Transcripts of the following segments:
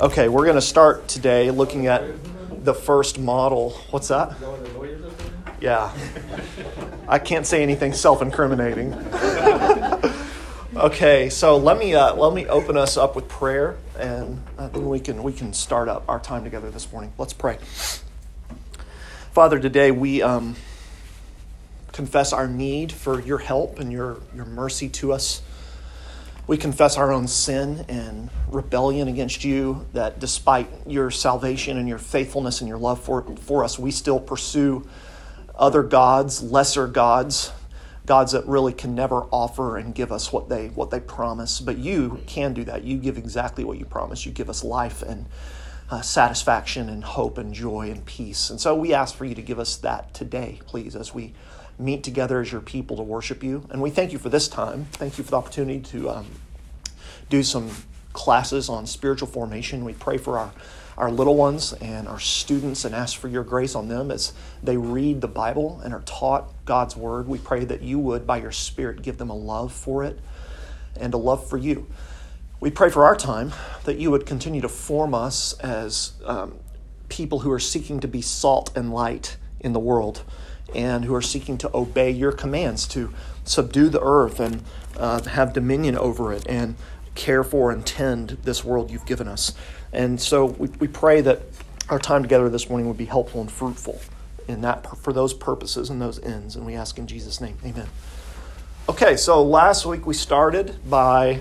Okay, we're going to start today looking at the first model. What's that? Yeah. I can't say anything self-incriminating. Okay, so let me open us up with prayer, and then we can start up our time together this morning. Let's pray. Father, today we confess our need for your help and your mercy to us. We confess our own sin and rebellion against you, that despite your salvation and your faithfulness and your love for us, we still pursue other gods, lesser gods, gods that really can never offer and give us what they promise. But you can do that. You give exactly what you promise. You give us life and satisfaction and hope and joy and peace. And so we ask for you to give us that today, please, as we meet together as your people to worship you. And we thank you for this time. Thank you for the opportunity to do some classes on spiritual formation. We pray for our little ones and our students and ask for your grace on them as they read the Bible and are taught God's word. We pray that you would, by your Spirit, give them a love for it and a love for you. We pray for our time that you would continue to form us as people who are seeking to be salt and light in the world, and who are seeking to obey your commands to subdue the earth and have dominion over it and care for and tend this world you've given us. And so we pray that our time together this morning would be helpful and fruitful in that for those purposes and those ends. And we ask in Jesus' name, amen. Okay, so last week we started by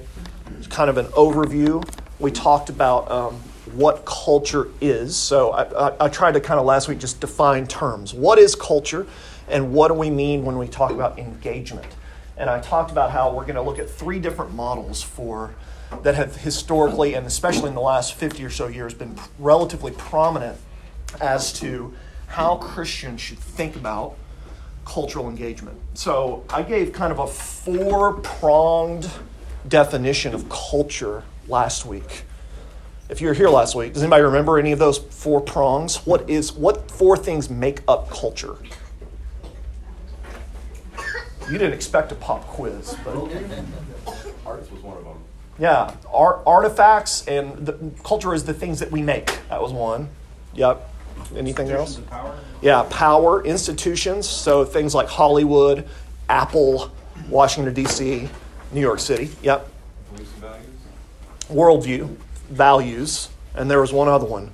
kind of an overview. We talked about what culture is. So I tried to kind of last week just define terms. What is culture, and what do we mean when we talk about engagement? And I talked about how we're going to look at three different models that have historically, and especially in the last 50 or so years, been relatively prominent as to how Christians should think about cultural engagement. So I gave kind of a four-pronged definition of culture last week. If you were here last week, does anybody remember any of those four prongs? What four things make up culture? You didn't expect a pop quiz, but arts was one of them. Yeah, artifacts and culture is the things that we make. That was one. Yep. Anything else? Power. Yeah, power, institutions. So things like Hollywood, Apple, Washington D.C., New York City. Yep. Beliefs and values. Worldview. Values, and there was one other one.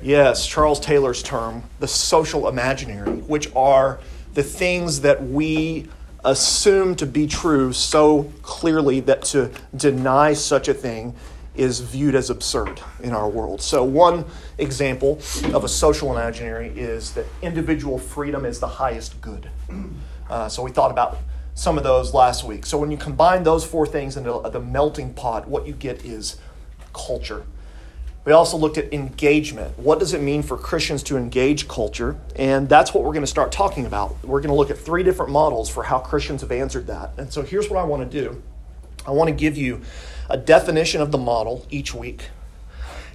Yes, Charles Taylor's term, the social imaginary, which are the things that we assume to be true so clearly that to deny such a thing is viewed as absurd in our world. So one example of a social imaginary is that individual freedom is the highest good. So we thought about some of those last week. So when you combine those four things into the melting pot, what you get is culture. We also looked at engagement. What does it mean for Christians to engage culture? And that's what we're going to start talking about. We're going to look at three different models for how Christians have answered that. And so here's what I want to do. I want to give you a definition of the model each week.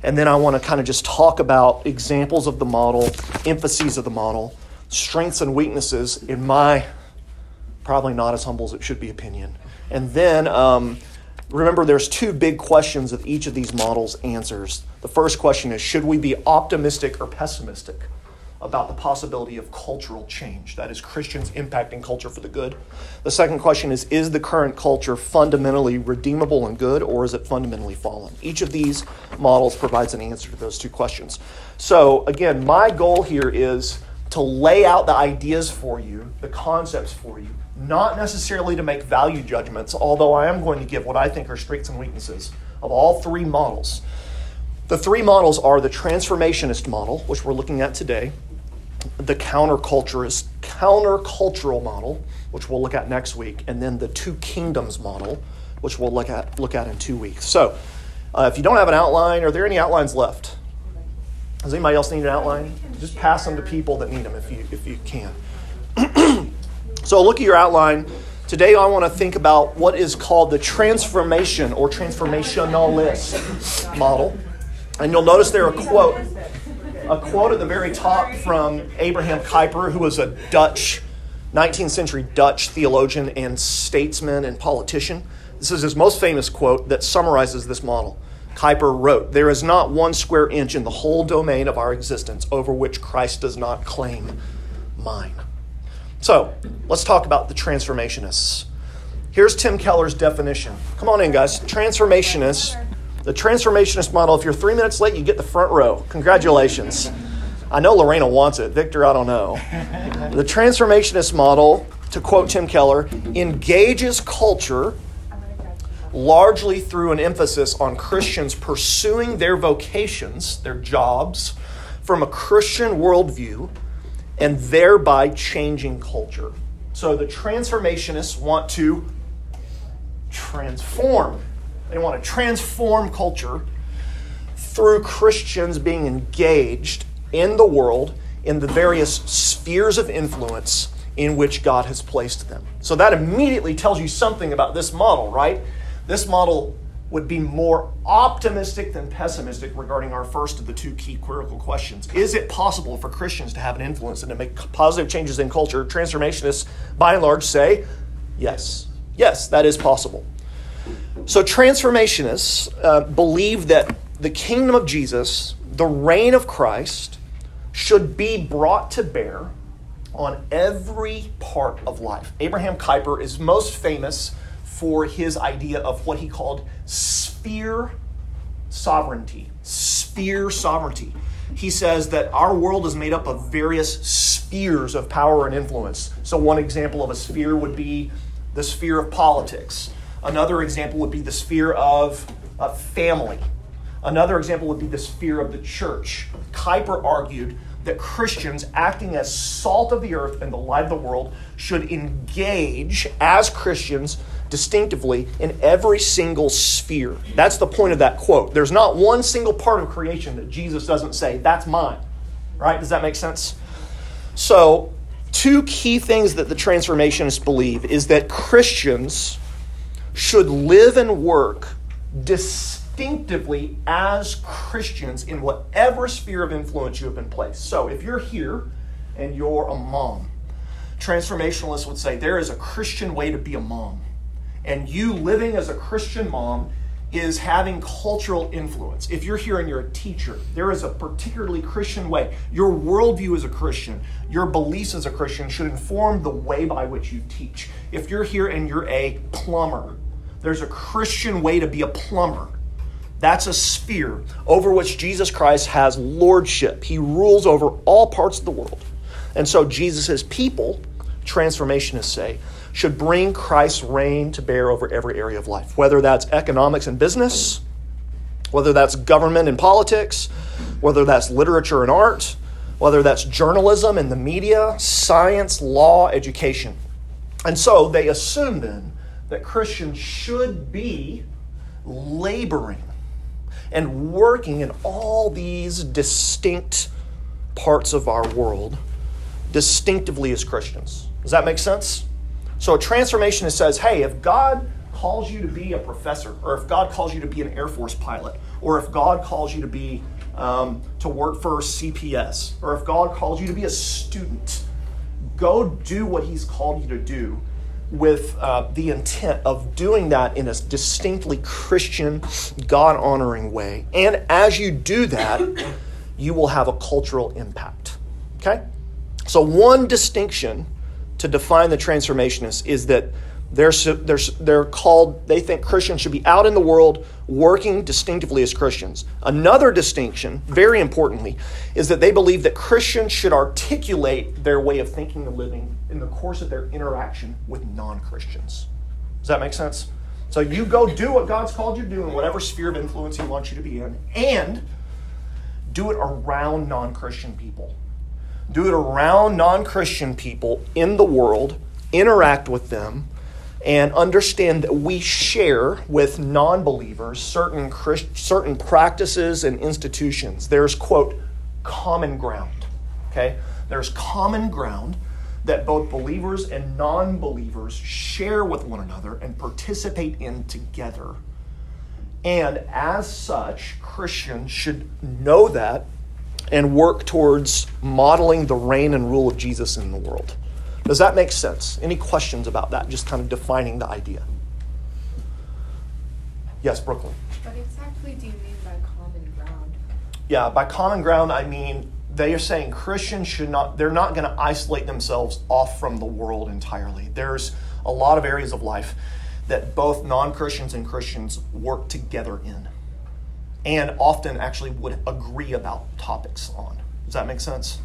And then I want to kind of just talk about examples of the model, emphases of the model, strengths and weaknesses in my probably not as humble as it should be opinion. And then remember, there's two big questions of each of these models' answers. The first question is, should we be optimistic or pessimistic about the possibility of cultural change? That is, Christians impacting culture for the good. The second question is the current culture fundamentally redeemable and good, or is it fundamentally fallen? Each of these models provides an answer to those two questions. So, again, my goal here is to lay out the ideas for you, the concepts for you, not necessarily to make value judgments, although I am going to give what I think are strengths and weaknesses of all three models. The three models are the transformationist model, which we're looking at today, the countercultural model, which we'll look at next week, and then the two kingdoms model, which we'll look at in 2 weeks. So if you don't have an outline, are there any outlines left? Does anybody else need an outline? Just pass them to people that need them if you can. So look at your outline. Today I want to think about what is called the transformation or transformationalist model. And you'll notice there a quote at the very top from Abraham Kuyper, who was a 19th century Dutch theologian and statesman and politician. This is his most famous quote that summarizes this model. Kuyper wrote, "There is not one square inch in the whole domain of our existence over which Christ does not claim mine." So let's talk about the transformationists. Here's Tim Keller's definition. Come on in, guys. Transformationists. The transformationist model, if you're 3 minutes late, you get the front row. Congratulations. I know Lorena wants it. Victor, I don't know. The transformationist model, to quote Tim Keller, engages culture largely through an emphasis on Christians pursuing their vocations, their jobs, from a Christian worldview, and thereby changing culture. So the transformationists want to transform. They want to transform culture through Christians being engaged in the world, in the various spheres of influence in which God has placed them. So that immediately tells you something about this model, right? This model would be more optimistic than pessimistic regarding our first of the two key critical questions. Is it possible for Christians to have an influence and to make positive changes in culture? Transformationists, by and large, say yes. Yes, that is possible. So transformationists believe that the kingdom of Jesus, the reign of Christ, should be brought to bear on every part of life. Abraham Kuyper is most famous for his idea of what he called sphere sovereignty. Sphere sovereignty. He says that our world is made up of various spheres of power and influence. So one example of a sphere would be the sphere of politics. Another example would be the sphere of family. Another example would be the sphere of the church. Kuyper argued that Christians, acting as salt of the earth and the light of the world, should engage as Christians distinctively in every single sphere. That's the point of that quote. There's not one single part of creation that Jesus doesn't say, that's mine. Right? Does that make sense? So, two key things that the transformationists believe is that Christians should live and work distinctively as Christians in whatever sphere of influence you have been placed. So if you're here and you're a mom, transformationalists would say there is a Christian way to be a mom. And you living as a Christian mom is having cultural influence. If you're here and you're a teacher, there is a particularly Christian way. Your worldview as a Christian, your beliefs as a Christian should inform the way by which you teach. If you're here and you're a plumber, there's a Christian way to be a plumber. That's a sphere over which Jesus Christ has lordship. He rules over all parts of the world. And so Jesus' people, transformationists say, should bring Christ's reign to bear over every area of life, whether that's economics and business, whether that's government and politics, whether that's literature and art, whether that's journalism and the media, science, law, education. And so they assume then that Christians should be laboring and working in all these distinct parts of our world distinctively as Christians. Does that make sense? So a transformationist says, hey, if God calls you to be a professor, or if God calls you to be an Air Force pilot, or if God calls you to be to work for CPS, or if God calls you to be a student, go do what he's called you to do with the intent of doing that in a distinctly Christian, God-honoring way. And as you do that, you will have a cultural impact. Okay? So one distinction to define the transformationists is that they're called, they think Christians should be out in the world working distinctively as Christians. Another distinction, very importantly, is that they believe that Christians should articulate their way of thinking and living in the course of their interaction with non-Christians. Does that make sense? So you go do what God's called you to do in whatever sphere of influence he wants you to be in, and do it around non-Christian people. Do it around non-Christian people in the world, interact with them, and understand that we share with non-believers certain practices and institutions. There's, quote, common ground, okay? There's common ground that both believers and non-believers share with one another and participate in together. And as such, Christians should know that and work towards modeling the reign and rule of Jesus in the world. Does that make sense? Any questions about that? Just kind of defining the idea. Yes, Brooklyn. But exactly do you mean by common ground? Yeah, by common ground, I mean they are saying Christians should not, they're not going to isolate themselves off from the world entirely. There's a lot of areas of life that both non-Christians and Christians work together in, and often actually would agree about topics on. Does that make sense?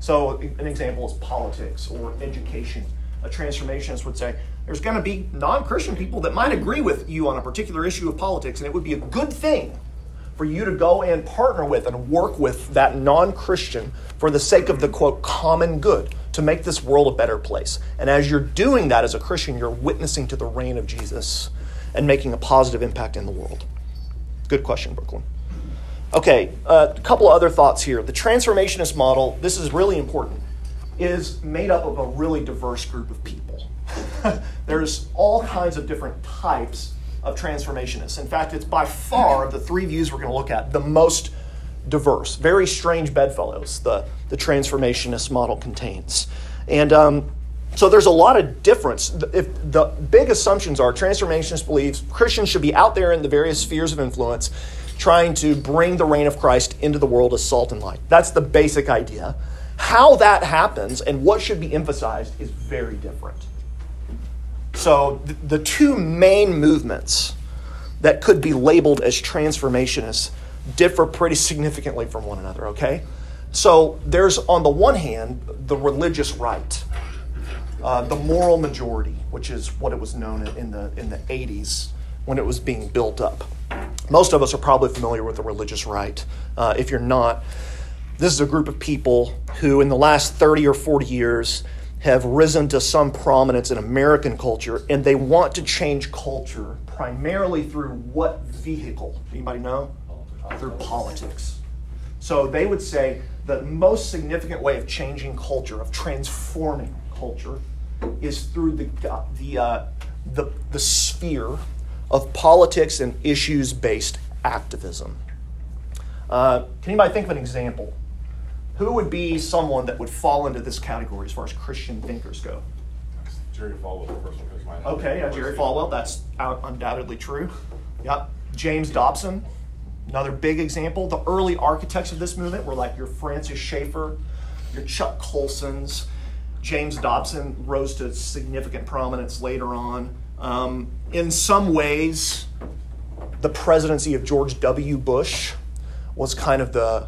So an example is politics or education. A transformationist would say, there's going to be non-Christian people that might agree with you on a particular issue of politics, and it would be a good thing for you to go and partner with and work with that non-Christian for the sake of the, quote, common good, to make this world a better place. And as you're doing that as a Christian, you're witnessing to the reign of Jesus and making a positive impact in the world. Good question, Brooklyn. Okay, a couple of other thoughts here. The transformationist model, this is really important, is made up of a really diverse group of people. There's all kinds of different types of transformationists. In fact, it's by far, of the three views we're going to look at, the most diverse. Very strange bedfellows the transformationist model contains. And so there's a lot of difference. If the big assumptions are transformationist believes Christians should be out there in the various spheres of influence trying to bring the reign of Christ into the world as salt and light. That's the basic idea. How that happens and what should be emphasized is very different. So the two main movements that could be labeled as transformationists differ pretty significantly from one another, okay? So there's, on the one hand, the religious right, the moral majority, which is what it was known in the 80s when it was being built up. Most of us are probably familiar with the religious right. If you're not, this is a group of people who in the last 30 or 40 years have risen to some prominence in American culture, and they want to change culture primarily through what vehicle? Anybody know? Through politics. So they would say the most significant way of changing culture, of transforming culture, is through the sphere of politics and issues-based activism. Can anybody think of an example? Who would be someone that would fall into this category as far as Christian thinkers go? Jerry Falwell, the first one comes to mind. Okay, yeah, Jerry Falwell, that's undoubtedly true. Yep. James Dobson, another big example. The early architects of this movement were like your Francis Schaeffer, your Chuck Colson's. James Dobson rose to significant prominence later on. In some ways, the presidency of George W. Bush was kind of the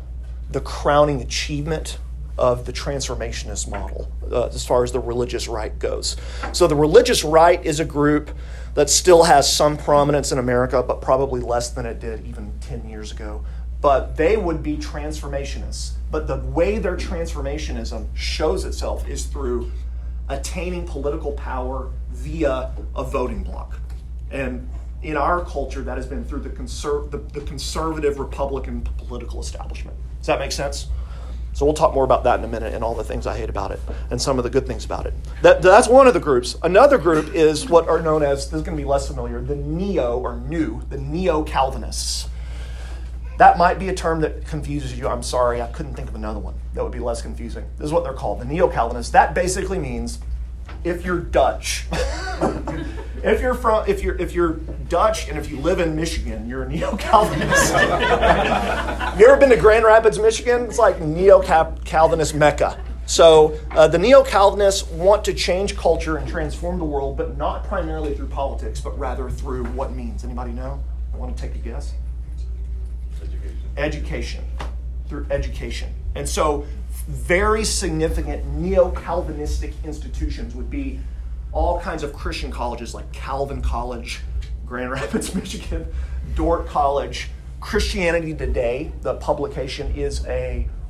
crowning achievement of the transformationist model as far as the religious right goes. So the religious right is a group that still has some prominence in America, but probably less than it did even 10 years ago. But they would be transformationists. But the way their transformationism shows itself is through attaining political power via a voting bloc. And in our culture, that has been through the conservative Republican political establishment. Does that make sense? So we'll talk more about that in a minute and all the things I hate about it and some of the good things about it. That's one of the groups. Another group is what are known as, this is going to be less familiar, the neo-Calvinists. That might be a term that confuses you. I'm sorry, I couldn't think of another one that would be less confusing. This is what they're called, the neo-Calvinists. That basically means if you're Dutch, if you're Dutch and if you live in Michigan, you're a neo-Calvinist. You ever been to Grand Rapids, Michigan? It's like neo-Calvinist mecca. So the neo-Calvinists want to change culture and transform the world, but not primarily through politics, but rather through what means. Anybody know? I want to take a guess. Education. Through education. And so very significant neo-Calvinistic institutions would be all kinds of Christian colleges like Calvin College, Grand Rapids, Michigan, Dort College, Christianity Today. The publication is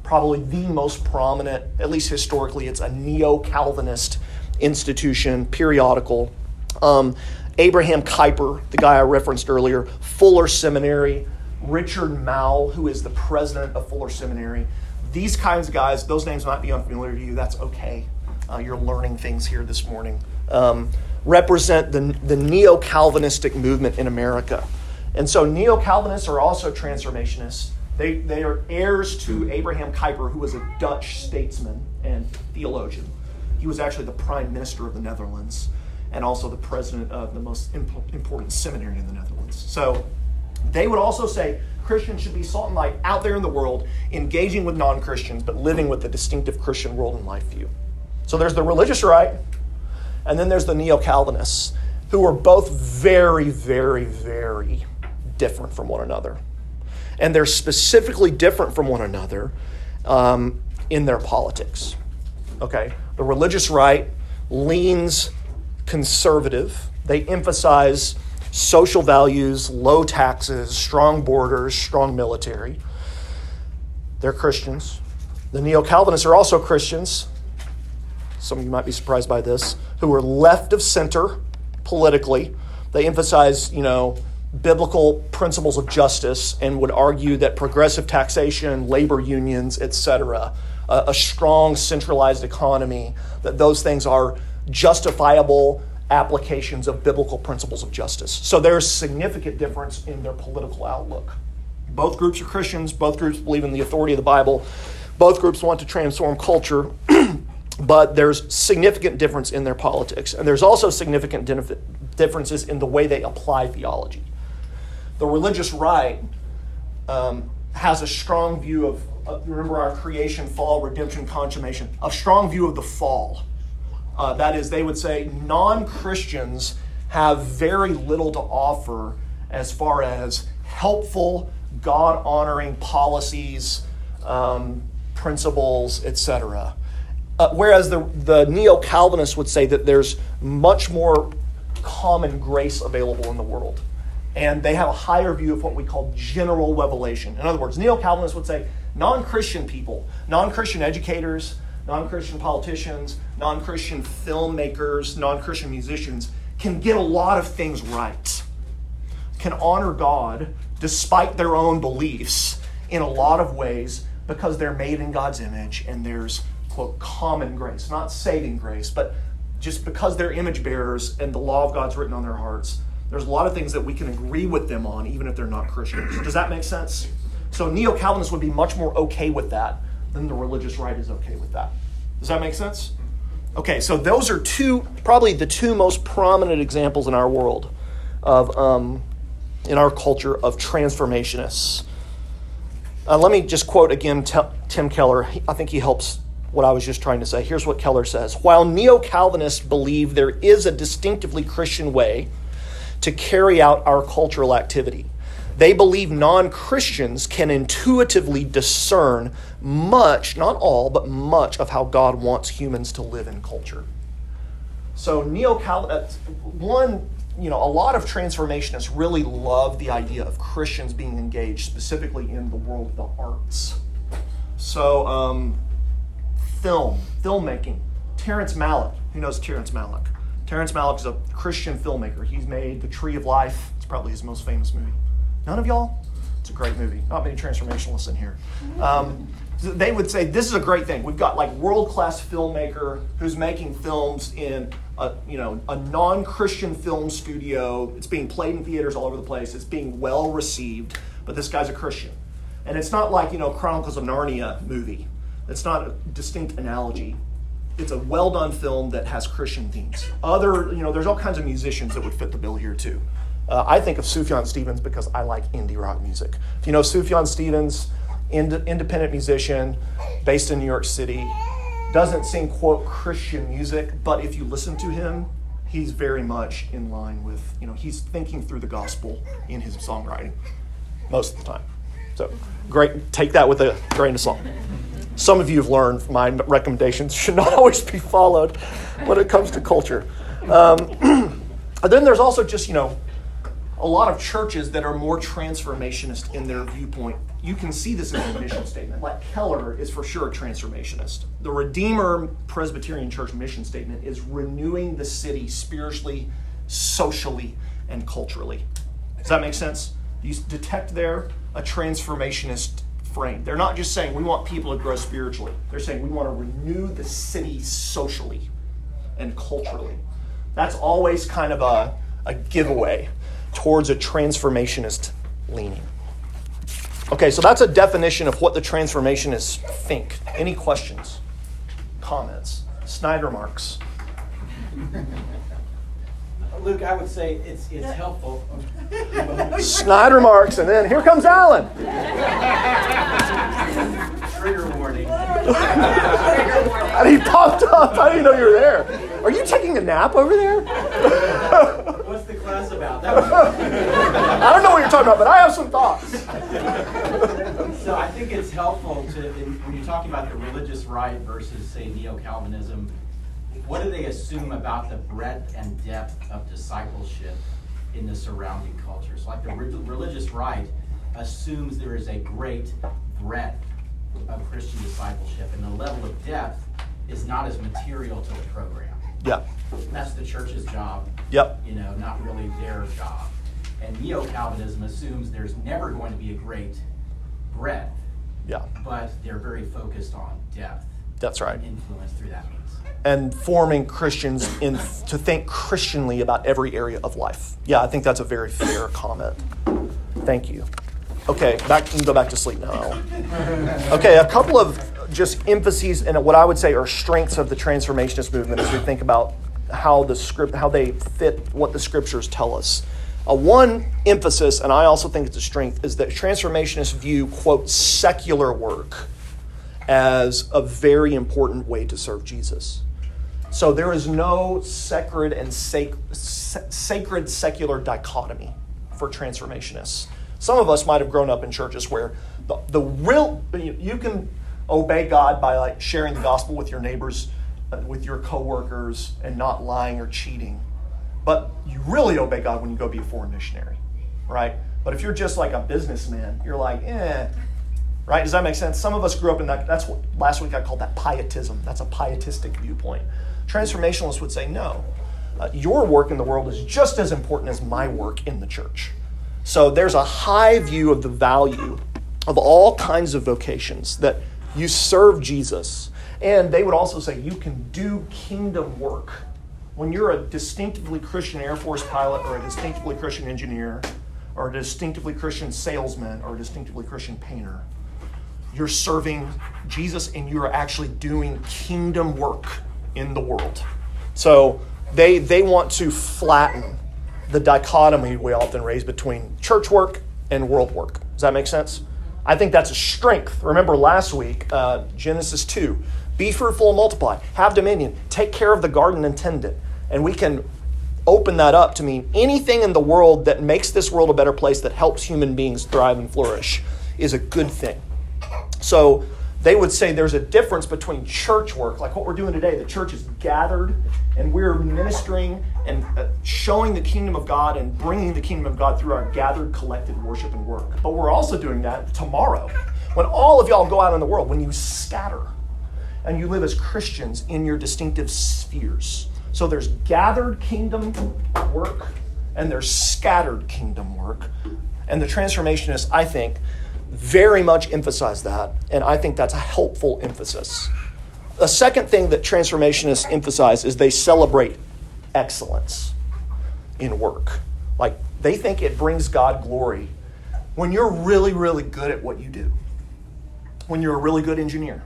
probably the most prominent, at least historically, it's a neo-Calvinist institution, periodical. Abraham Kuyper, the guy I referenced earlier, Fuller Seminary, Richard Maul, who is the president of Fuller Seminary. These kinds of guys, those names might be unfamiliar to you. That's okay. You're learning things here this morning. Represent the neo-Calvinistic movement in America. And so neo-Calvinists are also transformationists. They are heirs to Abraham Kuyper, who was a Dutch statesman and theologian. He was actually the prime minister of the Netherlands and also the president of the most important seminary in the Netherlands. So They would also say Christians should be salt and light out there in the world, engaging with non-Christians, but living with the distinctive Christian world and life view. So there's the religious right, and then there's the neo-Calvinists, who are both very, very, very different from one another. And they're specifically different from one another in their politics. Okay, the religious right leans conservative. They emphasize social values, low taxes, strong borders, strong military. They're Christians. The neo-Calvinists are also Christians. Some of you might be surprised by this, who are left of center politically. They emphasize, biblical principles of justice and would argue that progressive taxation, labor unions, etc., a strong centralized economy, that those things are justifiable applications of biblical principles of justice. So there's significant difference in their political outlook. Both groups are Christians. Both groups believe in the authority of the Bible. Both groups want to transform culture. But there's significant difference in their politics. And there's also significant differences in the way they apply theology. The religious right has a strong view of, remember our creation, fall, redemption, consummation, a strong view of the fall. That is, they would say non-Christians have very little to offer as far as helpful, God-honoring policies, principles, etc., whereas the neo-Calvinists would say that there's much more common grace available in the world. And they have a higher view of what we call general revelation. In other words, neo-Calvinists would say non-Christian people, non-Christian educators, non-Christian politicians, non-Christian filmmakers, non-Christian musicians can get a lot of things right, can honor God despite their own beliefs in a lot of ways because they're made in God's image and there's quote, common grace, not saving grace, but just because they're image bearers and the law of God's written on their hearts, there's a lot of things that we can agree with them on, even if they're not Christians. Does that make sense? So neo-Calvinists would be much more okay with that than the religious right is okay with that. Does that make sense? Okay, so those are probably the two most prominent examples in our world of, in our culture of transformationists. Let me just quote again Tim Keller. I think he helps what I was just trying to say. Here's what Keller says. While neo-Calvinists believe there is a distinctively Christian way to carry out our cultural activity, they believe non-Christians can intuitively discern much, not all, but much of how God wants humans to live in culture. So neo-Calvinists, a lot of transformationists really love the idea of Christians being engaged specifically in the world of the arts. So, filmmaking. Terrence Malick. Who knows Terrence Malick? Terrence Malick is a Christian filmmaker. He's made The Tree of Life. It's probably his most famous movie. None of y'all? It's a great movie. Not many transformationalists in here. They would say this is a great thing. We've got like world-class filmmaker who's making films in a non-Christian film studio. It's being played in theaters all over the place. It's being well received. But this guy's a Christian, and it's not like Chronicles of Narnia movie. It's not a distinct analogy. It's a well-done film that has Christian themes. There's all kinds of musicians that would fit the bill here too. I think of Sufjan Stevens because I like indie rock music. If you know Sufjan Stevens, independent musician based in New York City, doesn't sing, quote, Christian music, but if you listen to him, he's very much in line with, he's thinking through the gospel in his songwriting most of the time. So great, take that with a grain of salt. Some of you have learned my recommendations should not always be followed when it comes to culture. And then there's also just, a lot of churches that are more transformationist in their viewpoint. You can see this in the mission statement. Like Keller is for sure a transformationist. The Redeemer Presbyterian Church mission statement is renewing the city spiritually, socially, and culturally. Does that make sense? You detect there a transformationist frame. They're not just saying we want people to grow spiritually. They're saying we want to renew the city socially and culturally. That's always kind of a giveaway towards a transformationist leaning. Okay, so that's a definition of what the transformationists think. Any questions? Comments? Snide remarks? Luke, I would say it's helpful. Snide remarks, and then here comes Alan. Trigger warning. And he popped up. I didn't know you were there. Are you taking a nap over there? What's the class about? That was... I don't know what you're talking about, but I have some thoughts. So I think it's helpful to, when you're talking about the religious right versus, say, neo-Calvinism, what do they assume about the breadth and depth of discipleship in the surrounding cultures? Like the religious right assumes there is a great breadth of Christian discipleship, and the level of depth is not as material to the program. Yeah, that's the church's job. Yep. You know, not really their job. And neo-Calvinism assumes there's never going to be a great breadth. Yeah. But they're very focused on depth. That's right. And influence through that means. And forming Christians to think Christianly about every area of life. Yeah, I think that's a very fair comment. Thank you. Okay, back. You can go back to sleep now. Okay, a couple of just emphases and what I would say are strengths of the transformationist movement as we think about how they fit what the scriptures tell us. One emphasis, and I also think it's a strength, is that transformationists view, quote, secular work as a very important way to serve Jesus. So there is no sacred and sacred secular dichotomy for transformationists. Some of us might have grown up in churches where the real, you can obey God by like sharing the gospel with your neighbors, with your coworkers, and not lying or cheating. But you really obey God when you go be a foreign missionary, right? But if you're just like a businessman, you're like, right? Does that make sense? Some of us grew up in that. That's what last week I called that pietism. That's a pietistic viewpoint. Transformationalists would say, no, your work in the world is just as important as my work in the church. So there's a high view of the value of all kinds of vocations, that you serve Jesus. And they would also say you can do kingdom work. When you're a distinctively Christian Air Force pilot or a distinctively Christian engineer or a distinctively Christian salesman or a distinctively Christian painter, you're serving Jesus and you're actually doing kingdom work in the world. So they want to flatten the dichotomy we often raise between church work and world work. Does that make sense? I think that's a strength. Remember last week, Genesis 2, be fruitful and multiply, have dominion, take care of the garden and tend it. And we can open that up to mean anything in the world that makes this world a better place, that helps human beings thrive and flourish, is a good thing. So they would say there's a difference between church work, like what we're doing today. The church is gathered and we're ministering and showing the kingdom of God and bringing the kingdom of God through our gathered, collected worship and work. But we're also doing that tomorrow when all of y'all go out in the world, when you scatter and you live as Christians in your distinctive spheres. So there's gathered kingdom work and there's scattered kingdom work. And the transformationists, I think, very much emphasize that, and I think that's a helpful emphasis. A second thing that transformationists emphasize is they celebrate excellence in work. Like, they think it brings God glory when you're really, really good at what you do. When you're a really good engineer,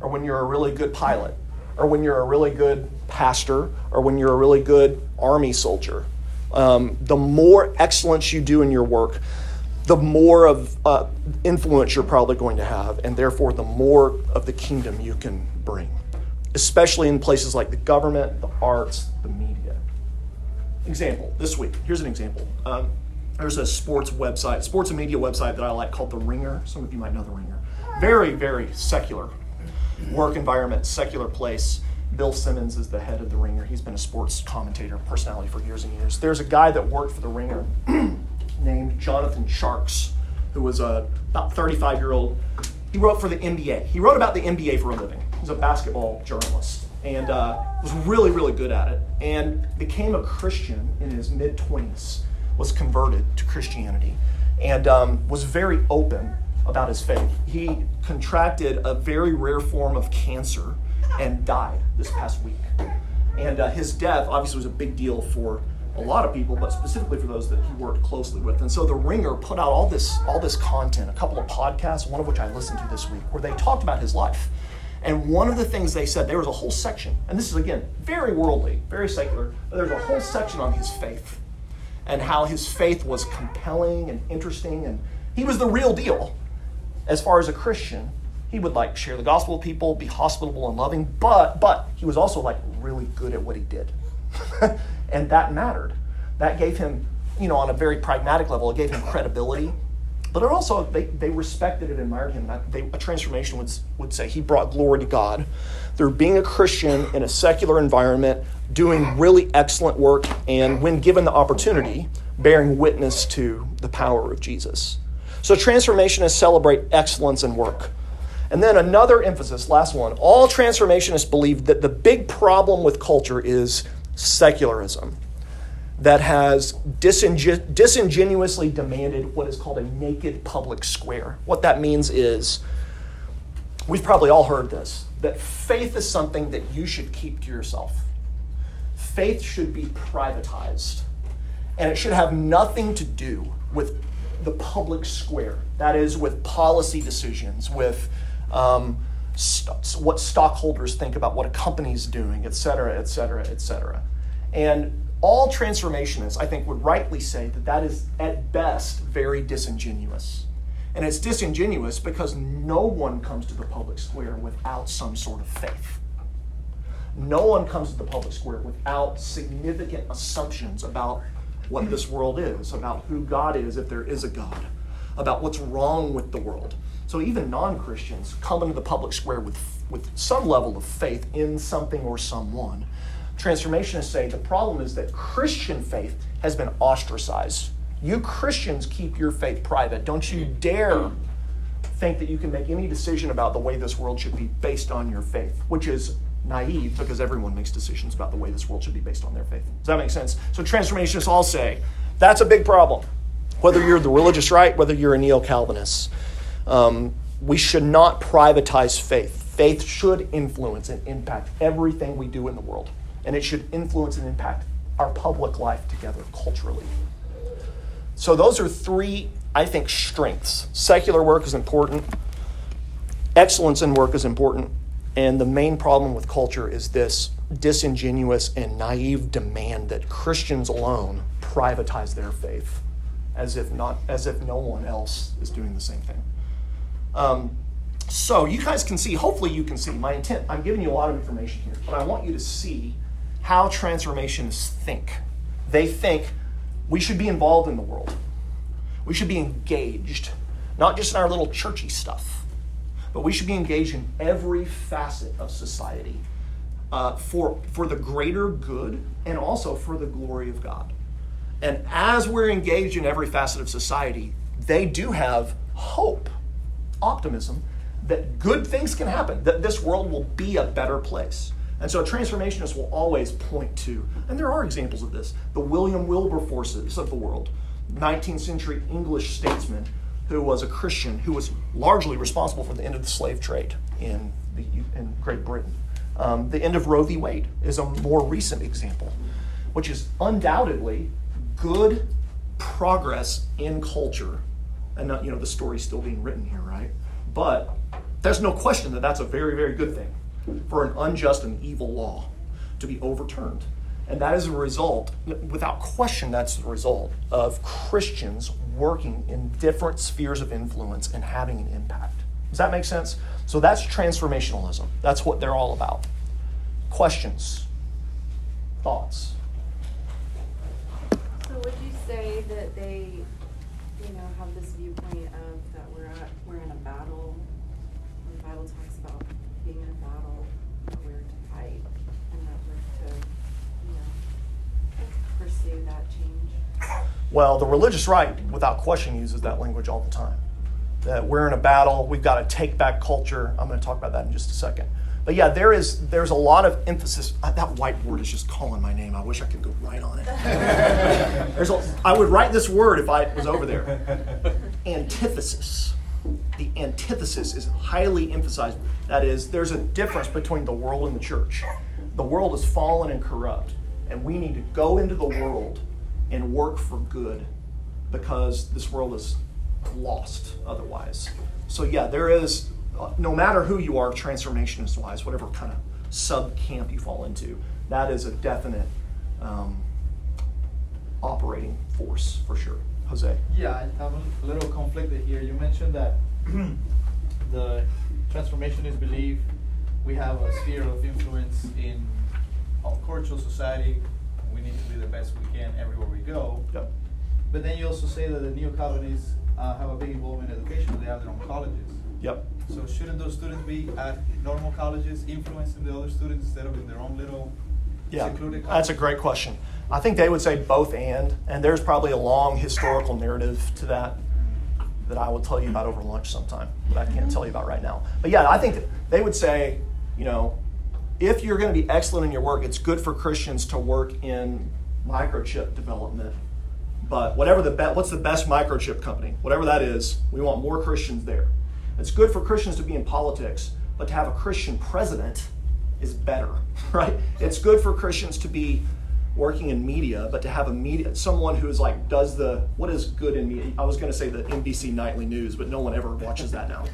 or when you're a really good pilot, or when you're a really good pastor, or when you're a really good army soldier. The more excellence you do in your work, the more of influence you're probably going to have, and therefore the more of the kingdom you can bring, especially in places like the government, the arts, the media. Example, this week, here's an example. There's a sports and media website that I like called The Ringer. Some of you might know The Ringer. Very, very secular work environment, secular place. Bill Simmons is the head of The Ringer. He's been a sports commentator, personality for years and years. There's a guy that worked for The Ringer named Jonathan Sharks, who was about 35-year-old. He wrote for the NBA. He wrote about the NBA for a living. He's a basketball journalist and was really, really good at it, and became a Christian in his mid-20s, was converted to Christianity, and was very open about his faith. He contracted a very rare form of cancer and died this past week. And his death obviously was a big deal for a lot of people, but specifically for those that he worked closely with. And so The Ringer put out all this content, a couple of podcasts, one of which I listened to this week, where they talked about his life. And one of the things they said, there was a whole section, and this is, again, very worldly, very secular, but there's a whole section on his faith and how his faith was compelling and interesting, and he was the real deal. As far as a Christian, he would, like, share the gospel with people, be hospitable and loving, but he was also, like, really good at what he did. And that mattered. That gave him, you know, on a very pragmatic level, it gave him credibility. But it also, they respected and admired him. A transformation would say he brought glory to God through being a Christian in a secular environment, doing really excellent work, and when given the opportunity, bearing witness to the power of Jesus. So transformationists celebrate excellence in work. And then another emphasis, last one, all transformationists believe that the big problem with culture is secularism that has disingenuously demanded what is called a naked public square. What that means is, we've probably all heard this, that faith is something that you should keep to yourself. Faith should be privatized, and it should have nothing to do with the public square. That is, with policy decisions, with what stockholders think about what a company's doing, et cetera, et cetera, et cetera. And all transformationists, I think, would rightly say that that is, at best, very disingenuous. And it's disingenuous because no one comes to the public square without some sort of faith. No one comes to the public square without significant assumptions about what this world is, about who God is, if there is a God, about what's wrong with the world. So even non-Christians come into the public square with some level of faith in something or someone. Transformationists say the problem is that Christian faith has been ostracized. You Christians keep your faith private. Don't you dare think that you can make any decision about the way this world should be based on your faith, which is naive because everyone makes decisions about the way this world should be based on their faith. Does that make sense? So transformationists all say that's a big problem. Whether you're the religious right, whether you're a neo-Calvinist, we should not privatize faith. Faith should influence and impact everything we do in the world. And it should influence and impact our public life together culturally. So those are three, I think, strengths. Secular work is important. Excellence in work is important. And the main problem with culture is this disingenuous and naive demand that Christians alone privatize their faith as if no one else is doing the same thing. So you guys can see, hopefully you can see my intent. I'm giving you a lot of information here, but I want you to see how transformationists think. They think we should be involved in the world. We should be engaged, not just in our little churchy stuff, but we should be engaged in every facet of society for the greater good and also for the glory of God. And as we're engaged in every facet of society, they do have hope, optimism, that good things can happen, that this world will be a better place. And so a transformationist will always point to, and there are examples of this, the William Wilberforces of the world, 19th century English statesman who was a Christian, who was largely responsible for the end of the slave trade in Great Britain. The end of Roe v. Wade is a more recent example, which is undoubtedly good progress in culture. And not, you know, the story's still being written here, right? But there's no question that that's a very, very good thing for an unjust and evil law to be overturned. And that is a result, without question, that's the result of Christians working in different spheres of influence and having an impact. Does that make sense? So that's transformationalism. That's what they're all about. Questions? Thoughts? So would you say that they, you know, have this viewpoint of that we're in a battle, and the Bible talks about being in a battle, that we're to fight, and that we're to, you know, pursue that change? Well, the religious right, without question, uses that language all the time. That we're in a battle, we've got to take back culture. I'm going to talk about that in just a second. But yeah, there's a lot of emphasis. That whiteboard is just calling my name. I wish I could go right on it. I would write this word if I was over there. Antithesis. The antithesis is highly emphasized. That is, there's a difference between the world and the church. The world is fallen and corrupt, and we need to go into the world and work for good because this world is lost otherwise. So yeah, there is no matter who you are, transformationist-wise, whatever kind of sub-camp you fall into, that is a definite operating force for sure. Jose? Yeah, I'm a little conflicted here. You mentioned that the transformationist belief, we have a sphere of influence in our cultural society. We need to be the best we can everywhere we go. Yep. But then you also say that the neo-Calvinists have a big involvement in education. They have their own colleges. Yep. So shouldn't those students be at normal colleges, influencing the other students instead of in their own little secluded colleges? That's a great question. I think they would say both and there's probably a long historical narrative to that that I will tell you about over lunch sometime, but I can't tell you about right now. But yeah, I think they would say, you know, if you're going to be excellent in your work, it's good for Christians to work in microchip development. But whatever what's the best microchip company? Whatever that is, we want more Christians there. It's good for Christians to be in politics, but to have a Christian president is better, right? It's good for Christians to be working in media, but to have a media, someone who is like, does the, what is good in media? I was going to say the NBC Nightly News, but no one ever watches that now.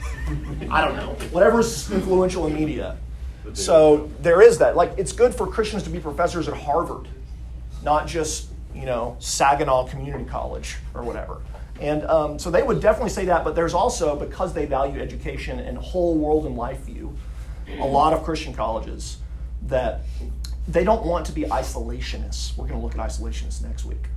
I don't know. Whatever's influential in media. So there is that. Like, it's good for Christians to be professors at Harvard, not just, you know, Saginaw Community College or whatever. And so they would definitely say that, but there's also, because they value education and whole world and life view, a lot of Christian colleges that they don't want to be isolationists. We're going to look at isolationists next week.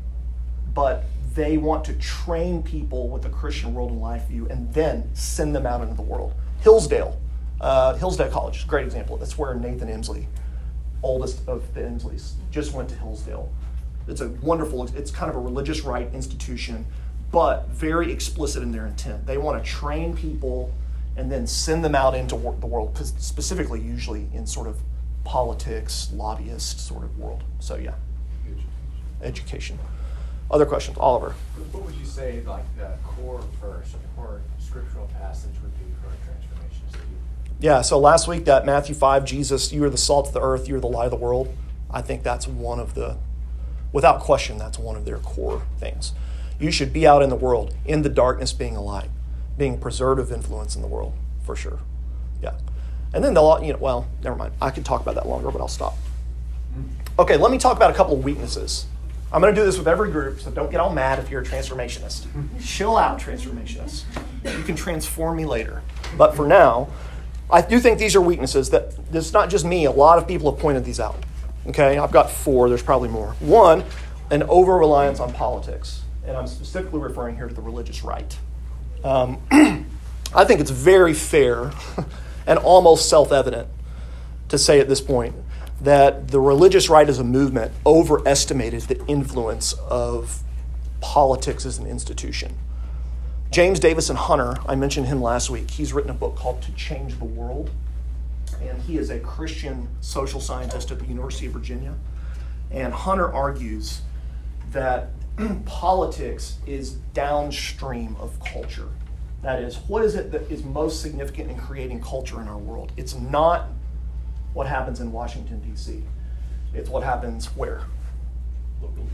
But they want to train people with a Christian world and life view and then send them out into the world. Hillsdale College is a great example. That's where Nathan Emsley, oldest of the Emsleys, just went to Hillsdale. It's a wonderful, it's kind of a religious right institution, but very explicit in their intent. They want to train people and then send them out into the world, specifically usually in sort of politics, lobbyist sort of world. So yeah, education. Other questions? Oliver? What would you say like the core verse or the core scriptural passage would be for a transformationist? Yeah, so last week that Matthew 5, Jesus, you are the salt of the earth, you are the light of the world. I think that's one of the, without question, that's one of their core things. You should be out in the world, in the darkness being a light, being preservative influence in the world, for sure. Yeah. And then they'll, you know, well, never mind. I could talk about that longer, but I'll stop. Okay, let me talk about a couple of weaknesses. I'm going to do this with every group, so don't get all mad if you're a transformationist. Chill out, transformationists. You can transform me later. But for now, I do think these are weaknesses that it's not just me. A lot of people have pointed these out. Okay, I've got four. There's probably more. One, an over-reliance on politics. And I'm specifically referring here to the religious right. I think it's very fair and almost self-evident to say at this point that the religious right as a movement overestimated the influence of politics as an institution. James Davison Hunter, I mentioned him last week, he's written a book called To Change the World. And he is a Christian social scientist at the University of Virginia. And Hunter argues that politics is downstream of culture. That is, what is it that is most significant in creating culture in our world? It's not what happens in Washington, D.C. It's what happens where? Locally.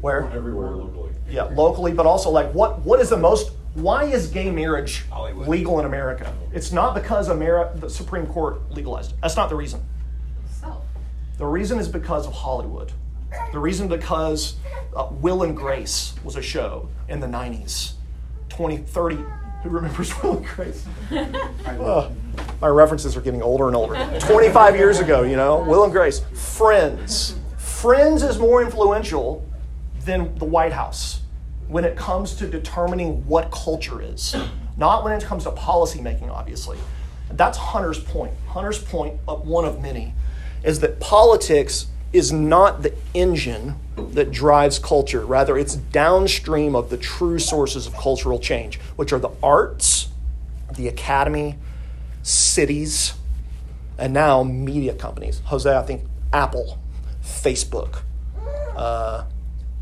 Where? Everywhere locally. Yeah, locally, but also like what is the most... Why is gay marriage legal in America? It's not because the Supreme Court legalized it. That's not the reason. So. The reason is because of Hollywood. The reason because Will and Grace was a show in the 90s. 20, 30, who remembers Will and Grace? My references are getting older and older. 25 years ago, you know, Will and Grace. Friends. Friends is more influential than the White House when it comes to determining what culture is, not when it comes to policy making, obviously. That's Hunter's point. Hunter's point, one of many, is that politics is not the engine that drives culture. Rather, it's downstream of the true sources of cultural change, which are the arts, the academy, cities, and now media companies. Jose, I think Apple, Facebook,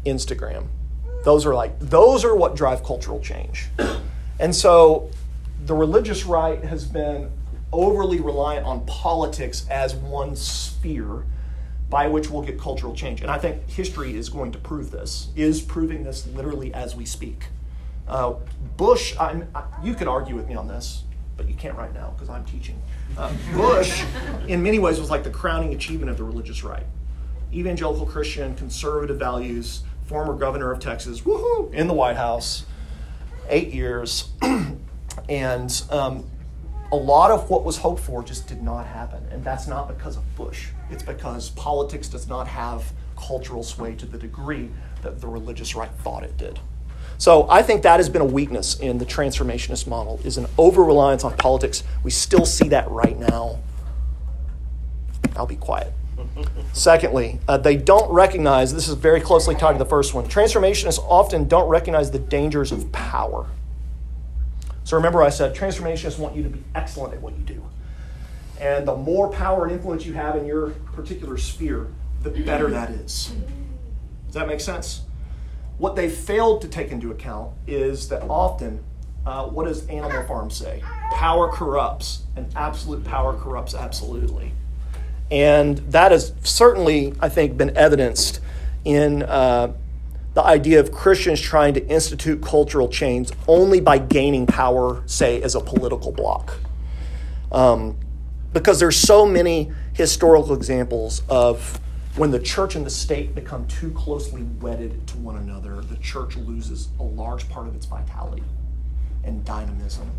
Instagram. Those are what drive cultural change. And so the religious right has been overly reliant on politics as one sphere by which we'll get cultural change. And I think history is going to prove this, is proving this literally as we speak. Bush, you can argue with me on this. but you can't right now because I'm teaching. Bush, in many ways, was like the crowning achievement of the religious right. Evangelical Christian, conservative values, former governor of Texas, woohoo, in the White House, 8 years. And a lot of what was hoped for just did not happen. And that's not because of Bush. It's because politics does not have cultural sway to the degree that the religious right thought it did. So I think that has been a weakness in the transformationist model, is an over-reliance on politics. We still see that right now. I'll be quiet. Secondly, they don't recognize, this is very closely tied to the first one, transformationists often don't recognize the dangers of power. So remember I said transformationists want you to be excellent at what you do. And the more power and influence you have in your particular sphere, the better that is. Does that make sense? What they failed to take into account is that often, what does Animal Farm say? Power corrupts, and absolute power corrupts absolutely. And that has certainly, I think, been evidenced in the idea of Christians trying to institute cultural change only by gaining power, say, as a political bloc. Because there's so many historical examples of when the church and the state become too closely wedded to one another, the church loses a large part of its vitality and dynamism.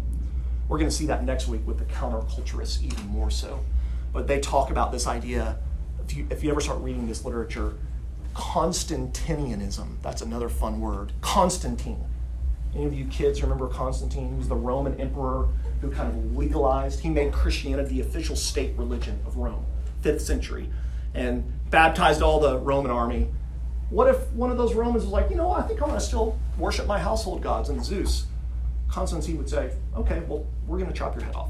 We're going to see that next week with the counterculturists even more so. But they talk about this idea, if you ever start reading this literature, Constantinianism. That's another fun word. Constantine. Any of you kids remember Constantine? He was the Roman emperor who kind of legalized. He made Christianity the official state religion of Rome, 5th century. And baptized all the Roman army. What if one of those Romans was like, you know, I think I want to still worship my household gods and Zeus? Constantine would say, okay, well, we're going to chop your head off.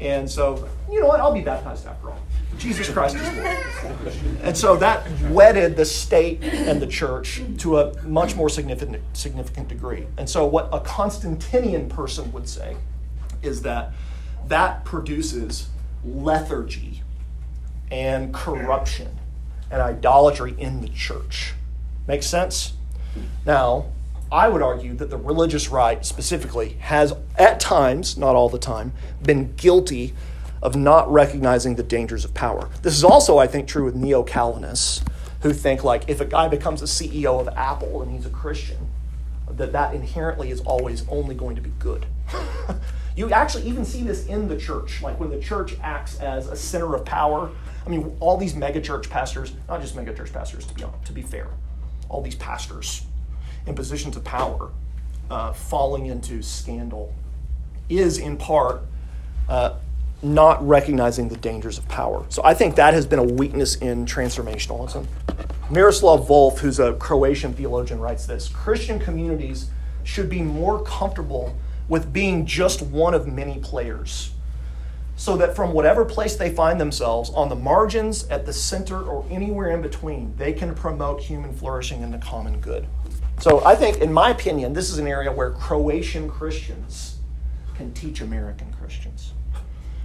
And so, you know what, I'll be baptized after all. Jesus Christ is Lord. And so that wedded the state and the church to a much more significant degree. And so what a Constantinian person would say is that that produces lethargy and corruption and idolatry in the church. Make sense? Now, I would argue that the religious right specifically has, at times, not all the time, been guilty of not recognizing the dangers of power. This is also, I think, true with neo-Calvinists who think, like, if a guy becomes a CEO of Apple and he's a Christian, that inherently is always only going to be good. You actually even see this in the church, like when the church acts as a center of power. I mean, all these megachurch pastors, not just megachurch pastors, to be fair, all these pastors in positions of power falling into scandal is in part not recognizing the dangers of power. So I think that has been a weakness in transformationalism. Miroslav Volf, who's a Croatian theologian, writes this: Christian communities should be more comfortable with being just one of many players, so that from whatever place they find themselves, on the margins, at the center, or anywhere in between, they can promote human flourishing and the common good. So I think, in my opinion, this is an area where Croatian Christians can teach American Christians,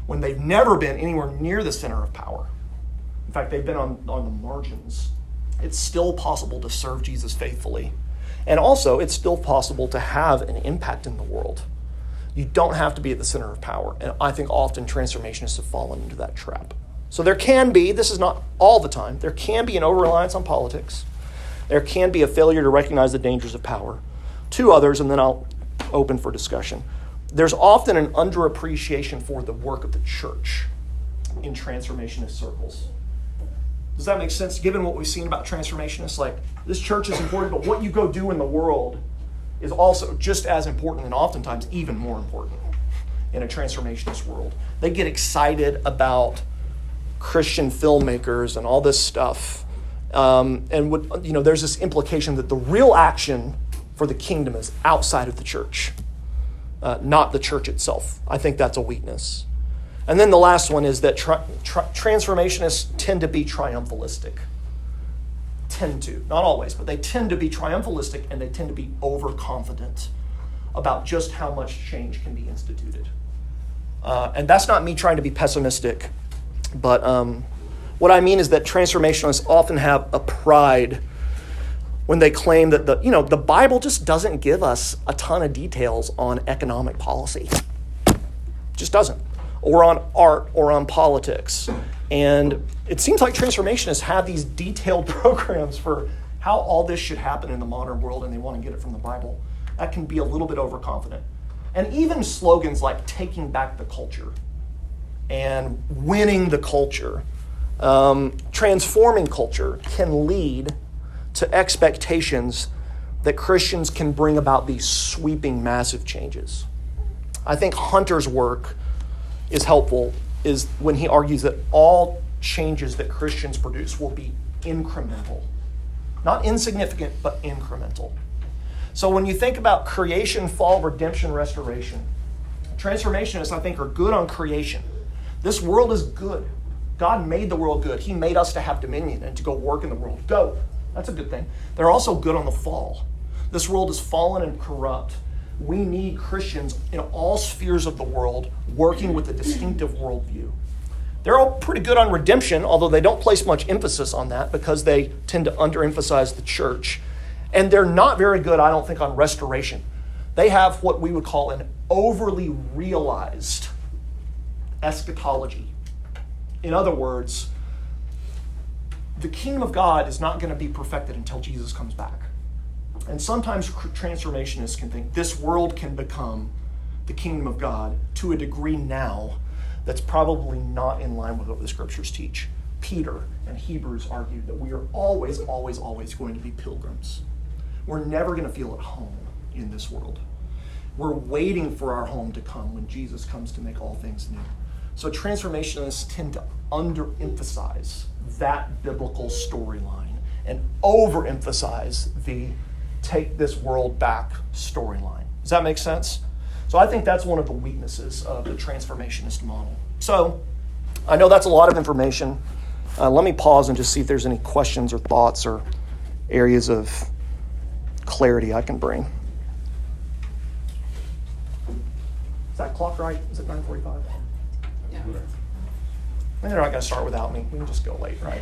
when they've never been anywhere near the center of power. In fact, they've been on the margins. It's still possible to serve Jesus faithfully. And also, it's still possible to have an impact in the world. You don't have to be at the center of power. And I think often transformationists have fallen into that trap. So there can be, this is not all the time, there can be an over-reliance on politics. There can be a failure to recognize the dangers of power. Two others, and then I'll open for discussion. There's often an underappreciation for the work of the church in transformationist circles. Does that make sense? Given what we've seen about transformationists, like, this church is important, but what you go do in the world is also just as important and oftentimes even more important in a transformationist world. They get excited about Christian filmmakers and all this stuff. And there's this implication that the real action for the kingdom is outside of the church, not the church itself. I think that's a weakness. And then the last one is that transformationists tend to be triumphalistic. Tend to, not always, but they tend to be triumphalistic, and they tend to be overconfident about just how much change can be instituted. And that's not me trying to be pessimistic, but what I mean is that transformationalists often have a pride when they claim that the Bible just doesn't give us a ton of details on economic policy. just doesn't, or on art or on politics. And it seems like transformationists have these detailed programs for how all this should happen in the modern world, and they want to get it from the Bible. That can be a little bit overconfident. And even slogans like taking back the culture and winning the culture, transforming culture, can lead to expectations that Christians can bring about these sweeping, massive changes. I think Hunter's work is helpful is when he argues that all changes that Christians produce will be incremental. Not insignificant, but incremental. So when you think about creation, fall, redemption, restoration, transformationists, I think, are good on creation. This world is good. God made the world good. He made us to have dominion and to go work in the world. Go. That's a good thing. They're also good on the fall. This world is fallen and corrupt. We need Christians in all spheres of the world working with a distinctive worldview. They're all pretty good on redemption, although they don't place much emphasis on that because they tend to underemphasize the church. And they're not very good, I don't think, on restoration. They have what we would call an overly realized eschatology. In other words, the kingdom of God is not going to be perfected until Jesus comes back. And sometimes transformationists can think this world can become the kingdom of God to a degree now that's probably not in line with what the scriptures teach. Peter and Hebrews argued that we are always, always, always going to be pilgrims. We're never going to feel at home in this world. We're waiting for our home to come when Jesus comes to make all things new. So transformationists tend to underemphasize that biblical storyline and overemphasize the take this world back storyline. Does that make sense? So I think that's one of the weaknesses of the transformationist model. So I know that's a lot of information. Let me pause and just see if there's any questions or thoughts or areas of clarity I can bring. Is that clock right? Is it 9:45? Yeah. They're not going to start without me. We can just go late, right?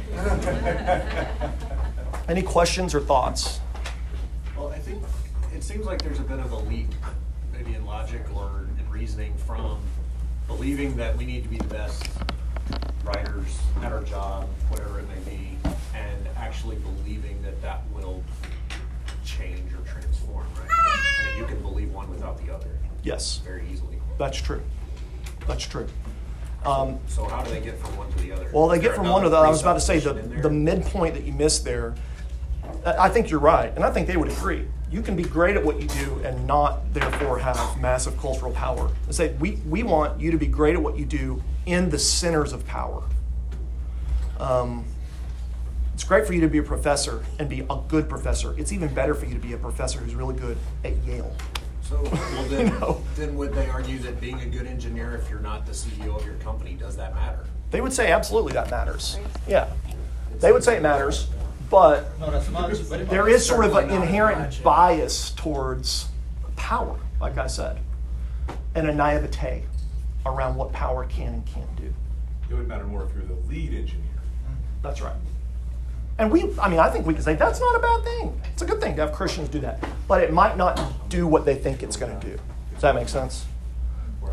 Any questions or thoughts? Well, I think it seems like there's a bit of a leap, maybe in logic or in reasoning, from believing that we need to be the best writers at our job, whatever it may be, and actually believing that that will change or transform, right? I mean, you can believe one without the other. Yes. Very easily. That's true. That's true. So how do they get from one to the other? Well, they get from one to the other. I was about to say the midpoint that you missed there, I think you're right, and I think they would agree. You can be great at what you do and not, therefore, have massive cultural power. They say, we want you to be great at what you do in the centers of power. It's great for you to be a professor and be a good professor. It's even better for you to be a professor who's really good at Yale. So well, then, you know, then would they argue that being a good engineer, if you're not the CEO of your company, does that matter? They would say absolutely that matters. Yeah. They would say it matters. But there is sort of an inherent bias towards power, like I said, and a naivete around what power can and can't do. It would matter more if you're the lead engineer. That's right. And I think we can say that's not a bad thing. It's a good thing to have Christians do that. But it might not do what they think it's going to do. Does that make sense?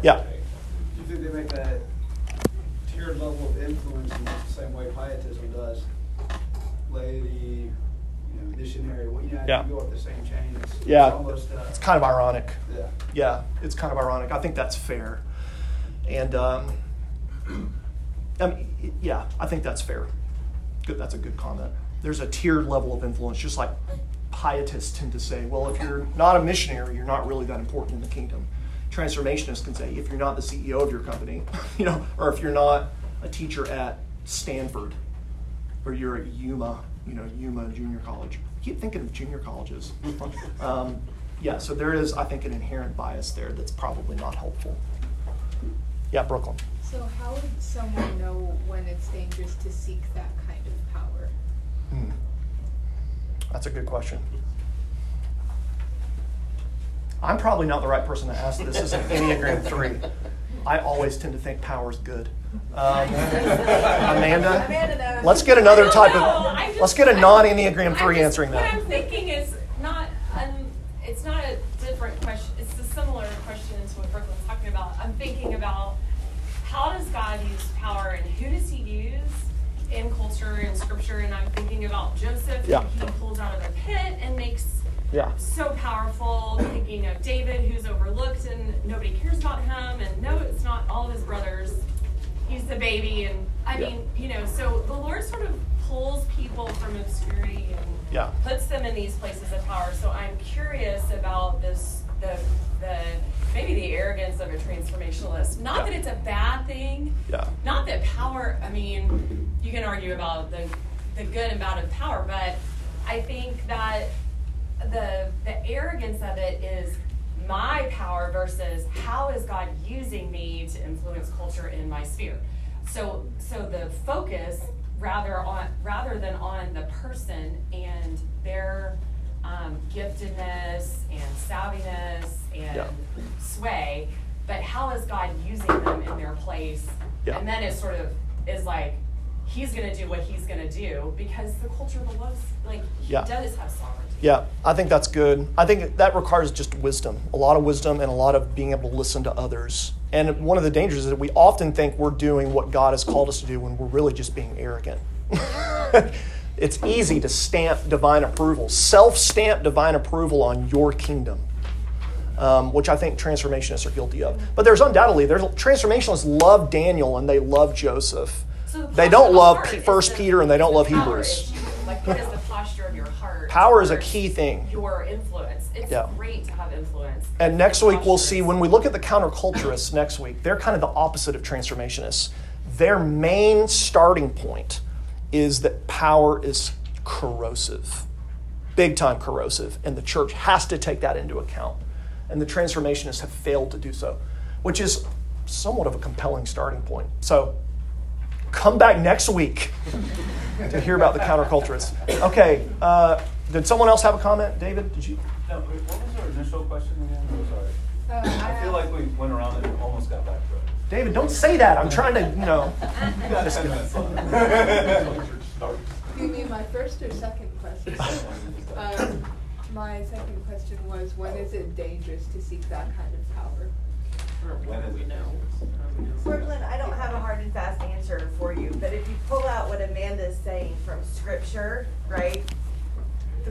Yeah. Do you think they make that tiered level of influence in the same way pietism does? Lady, missionary, you go up the same chain. It's kind of ironic. Yeah, it's kind of ironic. I think that's fair. And, I think that's fair. Good, that's a good comment. There's a tiered level of influence, just like pietists tend to say, well, if you're not a missionary, you're not really that important in the kingdom. Transformationists can say, if you're not the CEO of your company, or if you're not a teacher at Stanford, or you're at Yuma Junior College. I keep thinking of junior colleges. So there is, I think, an inherent bias there that's probably not helpful. Yeah, Brooklyn. So how would someone know when it's dangerous to seek that kind of power? That's a good question. I'm probably not the right person to ask this. This is an Enneagram 3. I always tend to think power is good. Amanda, let's get another type of. Let's get a non-Enneagram 3 answering that. What I'm thinking is not. It's not a different question. It's a similar question to what Brooklyn's talking about. I'm I'm thinking about how does God use power and who does he use in culture and scripture, and I'm thinking about Joseph, yeah, who he pulls out of the pit and makes, yeah, so powerful. I'm thinking of David, who's overlooked and nobody cares about him, and no, it's not all of his brothers. He's the baby, and I, yeah, mean, you know, so the Lord sort of pulls people from obscurity and, yeah, puts them in these places of power. So I'm curious about this, the maybe the arrogance of a transformationalist. Not, yeah, that it's a bad thing. Yeah. Not that power, I mean, you can argue about the good and bad of power, but I think that the arrogance of it is my power versus how is God using me to influence culture in my sphere. So the focus rather than on the person and their giftedness and savviness and, yeah, sway, but how is God using them in their place? Yeah. And then it sort of is like, he's going to do what he's going to do because the culture below, like, he, yeah, does have sovereignty. Yeah, I think that's good. I think that requires just wisdom, a lot of wisdom and a lot of being able to listen to others. And one of the dangers is that we often think we're doing what God has called us to do when we're really just being arrogant. It's easy to stamp divine approval, self-stamp divine approval on your kingdom, which I think transformationists are guilty of. But there's transformationalists love Daniel and they love Joseph. So they don't love First Peter and they don't love Hebrews. Like, what is the posture of your heart? Power is a key thing. Your influence. It's, yeah, great to have influence. And next week we'll see, when we look at the counterculturists next week, they're kind of the opposite of transformationists. Their main starting point is that power is corrosive, big time corrosive, and the church has to take that into account. And the transformationists have failed to do so, which is somewhat of a compelling starting point. So come back next week to hear about the counterculturists. Okay, did someone else have a comment? David, did you? No, what was your initial question again? I'm sorry. I feel like we went around and almost got back to it. David, don't say that. I'm trying to, you know. You got 10 minutes left. You mean my first or second question? My second question was, when is it dangerous to seek that kind of power? Brooklyn, I don't have a hard and fast answer for you, but if you pull out what Amanda's saying from Scripture, right,